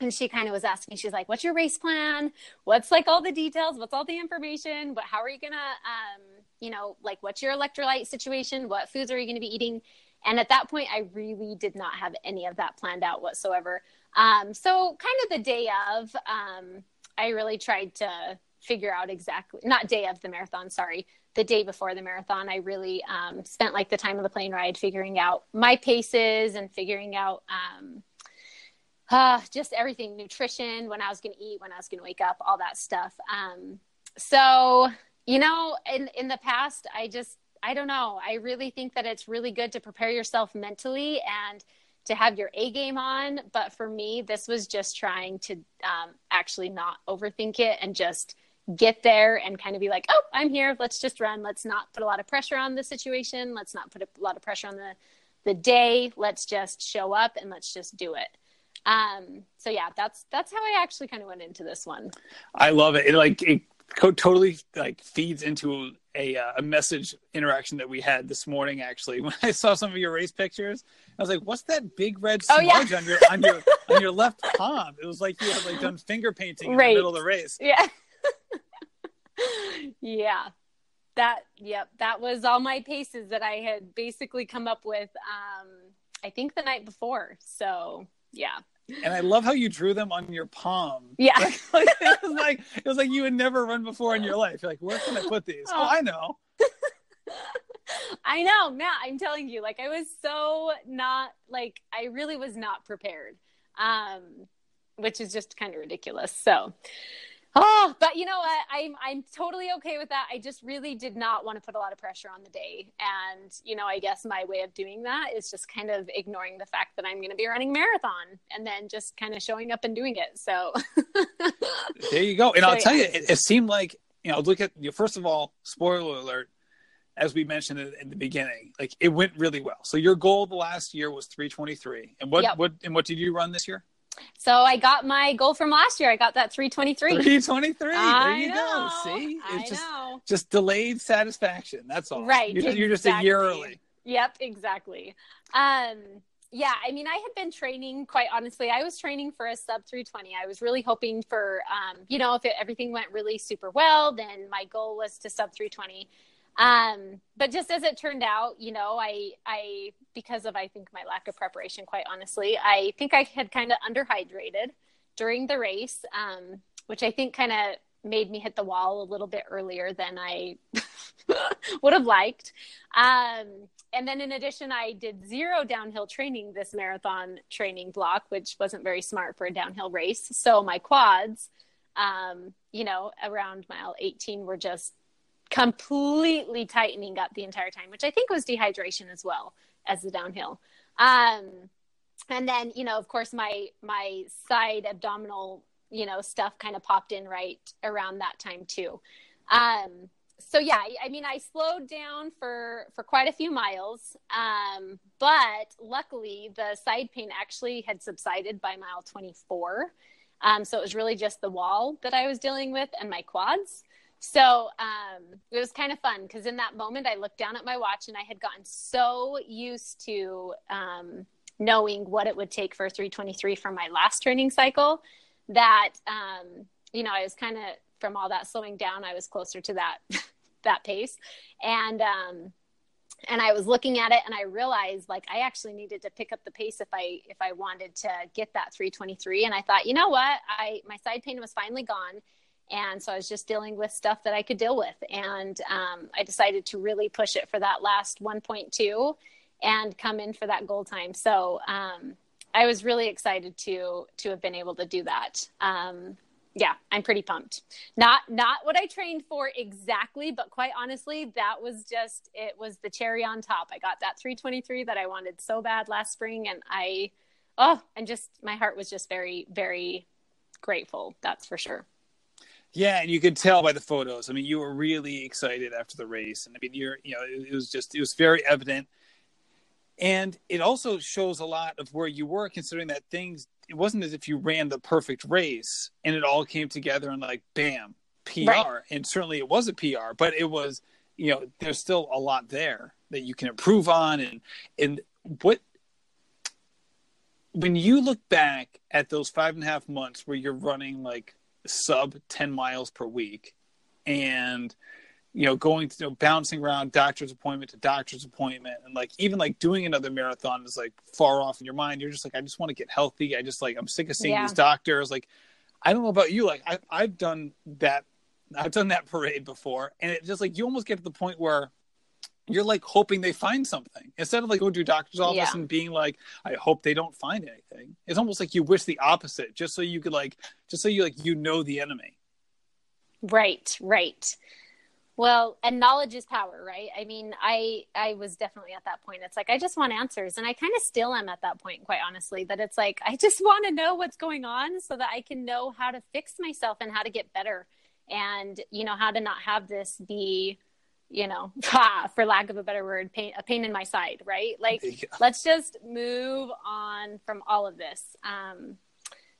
and she kind of was asking, she's like, what's your race plan? What's like all the details? What's all the information? What, how are you going to, um, you know, like what's your electrolyte situation? What foods are you going to be eating? And at that point, I really did not have any of that planned out whatsoever. Um, so kind of the day of, um, I really tried to figure out exactly, not day of the marathon, sorry, the day before the marathon, I really um, spent like the time of the plane ride figuring out my paces and figuring out um, uh, just everything, nutrition, when I was going to eat, when I was going to wake up, all that stuff. Um, so, you know, in, in the past, I just, I don't know. I really think that it's really good to prepare yourself mentally and to have your A game on. But for me, this was just trying to um, actually not overthink it and just get there and kind of be like, oh, I'm here. Let's just run. Let's not put a lot of pressure on the situation. Let's not put a lot of pressure on the, the day. Let's just show up and let's just do it. Um, so yeah, that's, that's how I actually kind of went into this one. I love it. It like, it co- totally like feeds into a, uh, a message interaction that we had this morning. Actually, when I saw some of your race pictures, I was like, what's that big red smudge oh, yeah. on your, on your, on your left palm? It was like, you had like done finger painting right in the middle of the race. Yeah. Yeah, that, yep. That was all my paces that I had basically come up with, um, I think the night before. So yeah. And I love how you drew them on your palm. Yeah. Like, like, it was like, it was like you had never run before in your life. You're like, where can I put these? Oh, oh I know. I know, Matt, I'm telling you, like, I was so not like, I really was not prepared. Um, which is just kind of ridiculous. So, oh, but you know what? I'm, I'm totally okay with that. I just really did not want to put a lot of pressure on the day. And, you know, I guess my way of doing that is just kind of ignoring the fact that I'm going to be running marathon and then just kind of showing up and doing it. So there you go. And so, I'll yeah. tell you, it, it seemed like, you know, look at you know, first of all, spoiler alert, as we mentioned in, in the beginning, like it went really well. So your goal the last year was three twenty-three. And what, yep. what, and what did you run this year? So I got my goal from last year. I got that three twenty-three. three twenty-three. I there you know. go. See, it's I just know. just delayed satisfaction. That's all. Right. You're, you're exactly. just a year early. Yep. Exactly. Um, yeah. I mean, I had been training quite honestly. I was training for a sub three twenty. I was really hoping for, um, you know, if it, everything went really super well, then my goal was to sub three twenty. Um, but just as it turned out, you know, I, I, because of, I think my lack of preparation, quite honestly, I think I had kind of underhydrated during the race, um, which I think kind of made me hit the wall a little bit earlier than I would have liked. Um, and then in addition, I did zero downhill training, this marathon training block, which wasn't very smart for a downhill race. So my quads, um, you know, around mile eighteen were just completely tightening up the entire time, which I think was dehydration as well as the downhill. Um, and then, you know, of course my, my side abdominal you know, stuff kind of popped in right around that time too. Um, so yeah, I mean, I slowed down for, for quite a few miles. Um, but luckily the side pain actually had subsided by mile twenty-four. Um, so it was really just the wall that I was dealing with and my quads. So um, it was kind of fun because in that moment I looked down at my watch and I had gotten so used to um, knowing what it would take for three twenty-three from my last training cycle that, um, you know, I was kind of, from all that slowing down, I was closer to that, that pace. And, um, and I was looking at it and I realized like, I actually needed to pick up the pace if I, if I wanted to get that three twenty-three. And I thought, you know what, I, my side pain was finally gone. And so I was just dealing with stuff that I could deal with. And, um, I decided to really push it for that last one point two and come in for that goal time. So, um, I was really excited to, to have been able to do that. Um, yeah, I'm pretty pumped. Not, not what I trained for exactly, but quite honestly, that was just, it was the cherry on top. I got that three twenty-three that I wanted so bad last spring. And I, oh, and just, my heart was just very, very grateful. That's for sure. Yeah. And you could tell by the photos. I mean, you were really excited after the race. And I mean, you're, you know, it, it was just, it was very evident. And it also shows a lot of where you were, considering that things, it wasn't as if you ran the perfect race and it all came together and like, bam, P R. Right. And certainly it was a P R, but it was, you know, there's still a lot there that you can improve on. And, and what, when you look back at those five and a half months where you're running like sub ten miles per week and, you know, going to, you know, bouncing around doctor's appointment to doctor's appointment. And like, even like doing another marathon is like far off in your mind. You're just like, I just want to get healthy. I just like, I'm sick of seeing yeah. these doctors. Like, I don't know about you. Like I, I've done that. I've done that parade before. And it just like, you almost get to the point where you're like hoping they find something instead of like going to a doctor's office yeah. and being like, I hope they don't find anything. It's almost like you wish the opposite just so you could like, just so you like, you know, the enemy. Right. Right. Well, and knowledge is power, right? I mean, I I was definitely at that point. It's like, I just want answers. And I kind of still am at that point, quite honestly, that it's like, I just want to know what's going on so that I can know how to fix myself and how to get better and, you know, how to not have this be, you know, for lack of a better word, pain, a pain in my side, right? Like, yeah. let's just move on from all of this. Um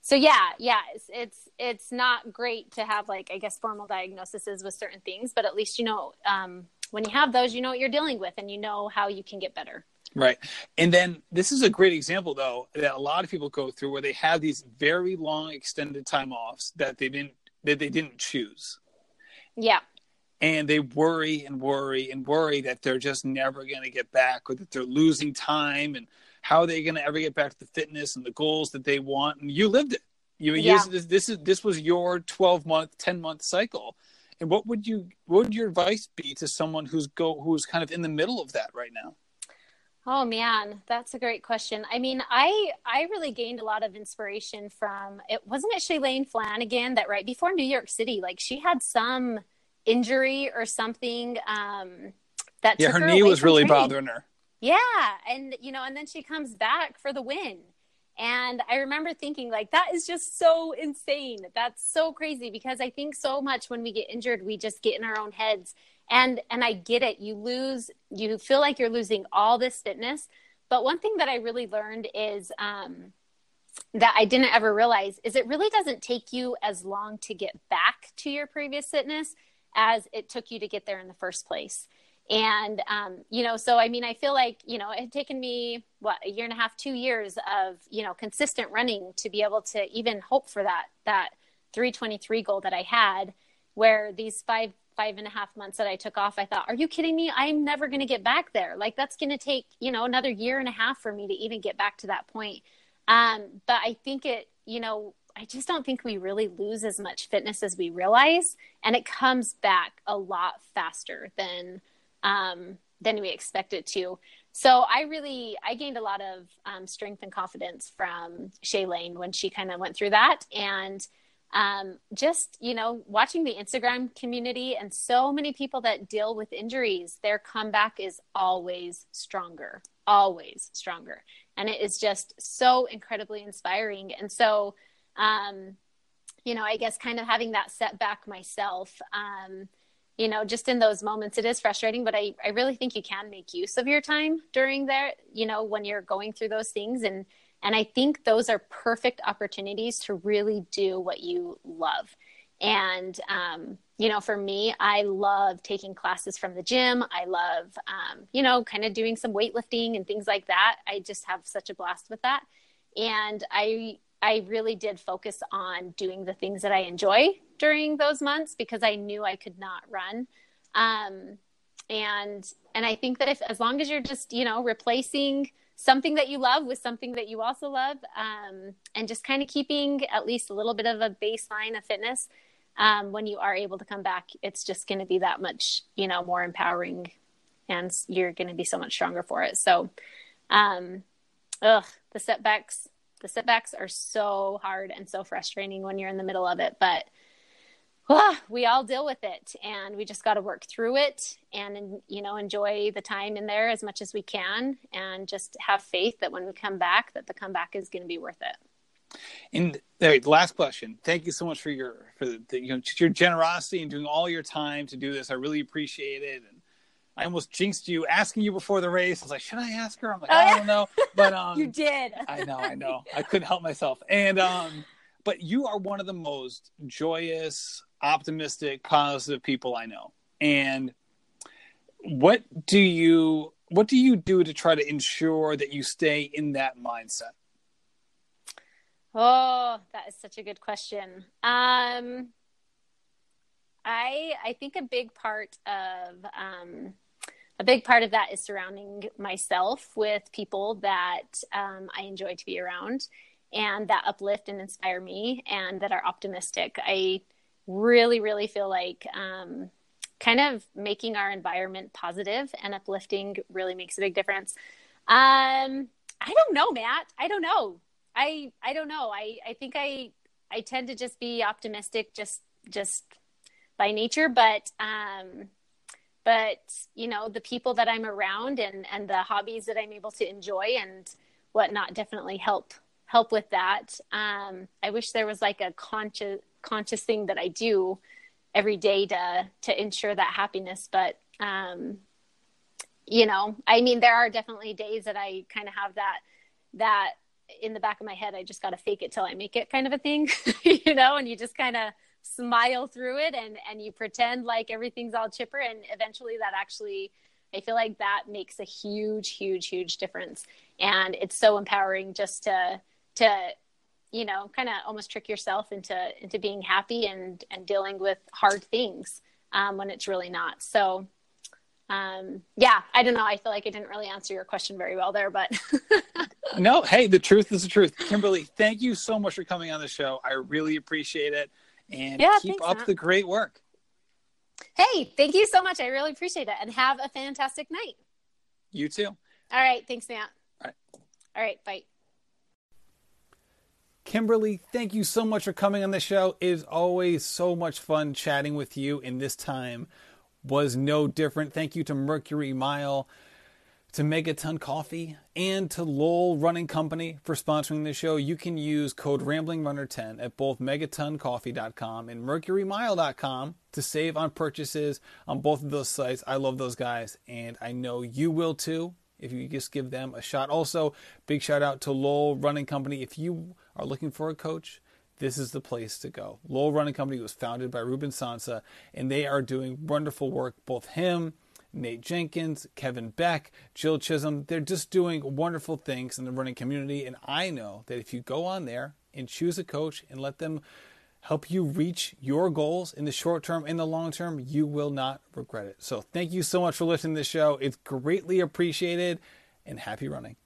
So yeah, yeah, it's, it's, it's not great to have like, I guess, formal diagnoses with certain things, but at least, you know, um, when you have those, you know what you're dealing with and you know how you can get better. Right. And then this is a great example though, that a lot of people go through where they have these very long extended time offs that they didn't, that they didn't choose. Yeah. And they worry and worry and worry that they're just never going to get back or that they're losing time and how are they going to ever get back to the fitness and the goals that they want? And you lived it. You yeah. used this. This is this was your twelve month, ten month cycle. And what would you what would your advice be to someone who's go who's kind of in the middle of that right now? Oh man, that's a great question. I mean, I I really gained a lot of inspiration from it. Wasn't it Shalane Flanagan that right before New York City, like she had some injury or something um, that yeah, took her, her knee was really training. bothering her. Yeah. And, you know, and then she comes back for the win. And I remember thinking like, that is just so insane. That's so crazy because I think so much when we get injured, we just get in our own heads and, and I get it. You lose, you feel like you're losing all this fitness. But one thing that I really learned is um, that I didn't ever realize is it really doesn't take you as long to get back to your previous fitness as it took you to get there in the first place. And, um, you know, so, I mean, I feel like, you know, it had taken me what a year and a half, two years of, you know, consistent running to be able to even hope for that, that three twenty-three goal that I had where these five, five and a half months that I took off, I thought, are you kidding me? I'm never going to get back there. Like that's going to take, you know, another year and a half for me to even get back to that point. Um, but I think it, you know, I just don't think we really lose as much fitness as we realize. And it comes back a lot faster than, um, than we expect it to. So I really, I gained a lot of, um, strength and confidence from Shalane when she kind of went through that. And, um, just, you know, watching the Instagram community and so many people that deal with injuries, their comeback is always stronger, always stronger. And it is just so incredibly inspiring. And so, um, you know, I guess kind of having that setback myself, um, you know, just in those moments, it is frustrating, but I, I really think you can make use of your time during there, you know, when you're going through those things. And, and I think those are perfect opportunities to really do what you love. And, um, you know, for me, I love taking classes from the gym. I love, um, you know, kind of doing some weightlifting and things like that. I just have such a blast with that. And I, I really did focus on doing the things that I enjoy during those months because I knew I could not run. Um, and, and I think that if, as long as you're just, you know, replacing something that you love with something that you also love, um, and just kind of keeping at least a little bit of a baseline of fitness, um, when you are able to come back, it's just going to be that much, you know, more empowering, and you're going to be so much stronger for it. So, um, ugh, the setbacks, the setbacks are so hard and so frustrating when you're in the middle of it, but oh, we all deal with it, and we just got to work through it and, you know, enjoy the time in there as much as we can, and just have faith that when we come back, that the comeback is going to be worth it. And right, last question. Thank you so much for your, for the, the, you know, your generosity and doing all your time to do this. I really appreciate it. And I almost jinxed you asking you before the race. I was like, should I ask her? I'm like, oh, I yeah. don't know. But um, you did. I know. I know. I couldn't help myself. And, um, but you are one of the most joyous, optimistic, positive people I know. And what do you, what do you do to try to ensure that you stay in that mindset? Oh, that is such a good question. Um, I, I think a big part of, um, a big part of that is surrounding myself with people that, um, I enjoy to be around, and that uplift and inspire me, and that are optimistic. I really, really feel like, um, kind of making our environment positive and uplifting really makes a big difference. Um, I don't know, Matt. I don't know. I, I don't know. I, I think I, I tend to just be optimistic, just, just by nature, but, um, but you know, the people that I'm around and, and the hobbies that I'm able to enjoy and whatnot definitely help, help with that. Um, I wish there was like a conscious, conscious thing that I do every day to, to ensure that happiness. But, um, you know, I mean, there are definitely days that I kind of have that, that in the back of my head, I just got to fake it till I make it kind of a thing, you know, and you just kind of smile through it and, and you pretend like everything's all chipper. And eventually that actually, I feel like that makes a huge, huge, huge difference. And it's so empowering just to, to, you know, kind of almost trick yourself into, into being happy and, and dealing with hard things, um, when it's really not. So, um, yeah, I don't know. I feel like I didn't really answer your question very well there, but no, hey, the truth is the truth. Kimberlie, thank you so much for coming on the show. I really appreciate it, and yeah, keep thanks, up Matt. The great work. Hey, thank you so much. I really appreciate it, and have a fantastic night. You too. All right. Thanks, Matt. All right. All right. Bye. Kimberlie, thank you so much for coming on the show. It is always so much fun chatting with you, and this time was no different. Thank you to Mercury Mile, to Megaton Coffee, and to Lowell Running Company for sponsoring the show. You can use code Rambling Runner ten at both megaton coffee dot com and mercury mile dot com to save on purchases on both of those sites. I love those guys, and I know you will too if you just give them a shot. Also, big shout out to Lowell Running Company. If you are looking for a coach, this is the place to go. Lowell Running Company was founded by Ruben Sansa, and they are doing wonderful work. Both him, Nate Jenkins, Kevin Beck, Jill Chisholm, they're just doing wonderful things in the running community. And I know that if you go on there and choose a coach and let them help you reach your goals in the short term and the long term, you will not regret it. So thank you so much for listening to this show. It's greatly appreciated, and happy running.